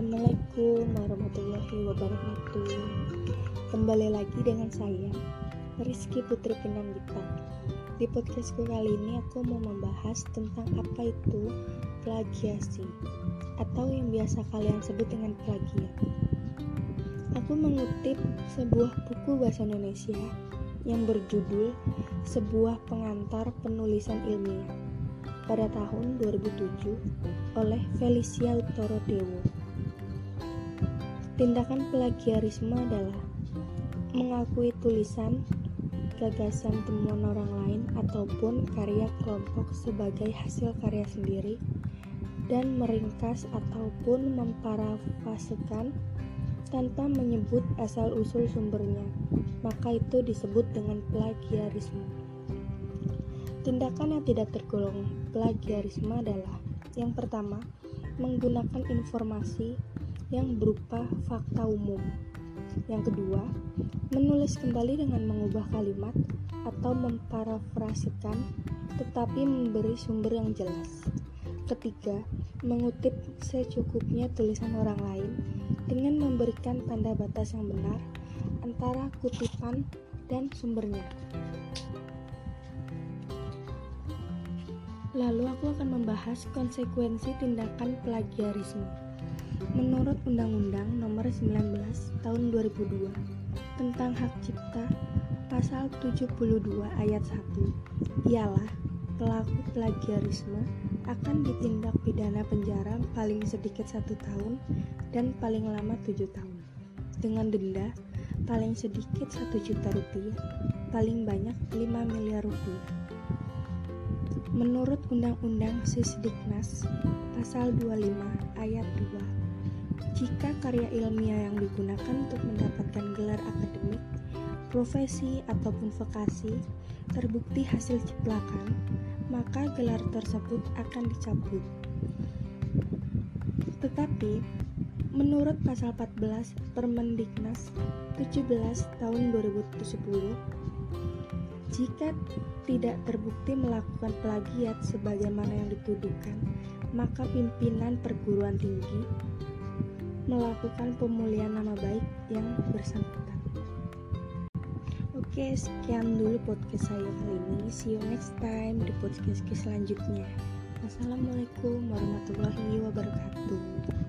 Assalamualaikum warahmatullahi wabarakatuh. Kembali lagi dengan saya, Rizky Putri Penambitan. Di podcastku kali ini aku mau membahas tentang apa itu plagiasi, atau yang biasa kalian sebut dengan plagiat. Aku mengutip sebuah buku bahasa Indonesia yang berjudul Sebuah Pengantar Penulisan Ilmiah pada tahun 2007 oleh Felicia Utoro Dewo. Tindakan plagiarisme adalah mengakui tulisan, gagasan temuan orang lain ataupun karya kelompok sebagai hasil karya sendiri dan meringkas ataupun memparafrasekan tanpa menyebut asal-usul sumbernya, maka itu disebut dengan plagiarisme. Tindakan yang tidak tergolong plagiarisme adalah yang pertama, menggunakan informasi yang berupa fakta umum. Yang kedua, menulis kembali dengan mengubah kalimat atau memparafrasekan tetapi memberi sumber yang jelas. Ketiga, mengutip secukupnya tulisan orang lain dengan memberikan tanda batas yang benar antara kutipan dan sumbernya. Lalu aku akan membahas konsekuensi tindakan plagiarisme. Menurut Undang-Undang Nomor 19 Tahun 2002 tentang Hak Cipta, Pasal 72 Ayat 1 ialah pelaku plagiarisme akan ditindak pidana penjara paling sedikit 1 tahun dan paling lama 7 tahun dengan denda paling sedikit 1 juta rupiah, paling banyak 5 miliar rupiah. Menurut Undang-Undang Sisdiknas Pasal 25 Ayat 2, jika karya ilmiah yang digunakan untuk mendapatkan gelar akademik, profesi, ataupun vokasi terbukti hasil ciplakan, maka gelar tersebut akan dicabut. Tetapi, menurut Pasal 14 Permendiknas 17 Tahun 2010, jika tidak terbukti melakukan plagiat sebagaimana yang dituduhkan, maka pimpinan perguruan tinggi melakukan pemulihan nama baik yang bersangkutan. Oke, sekian dulu podcast saya kali ini. See you next time di podcast selanjutnya. Wassalamualaikum warahmatullahi wabarakatuh.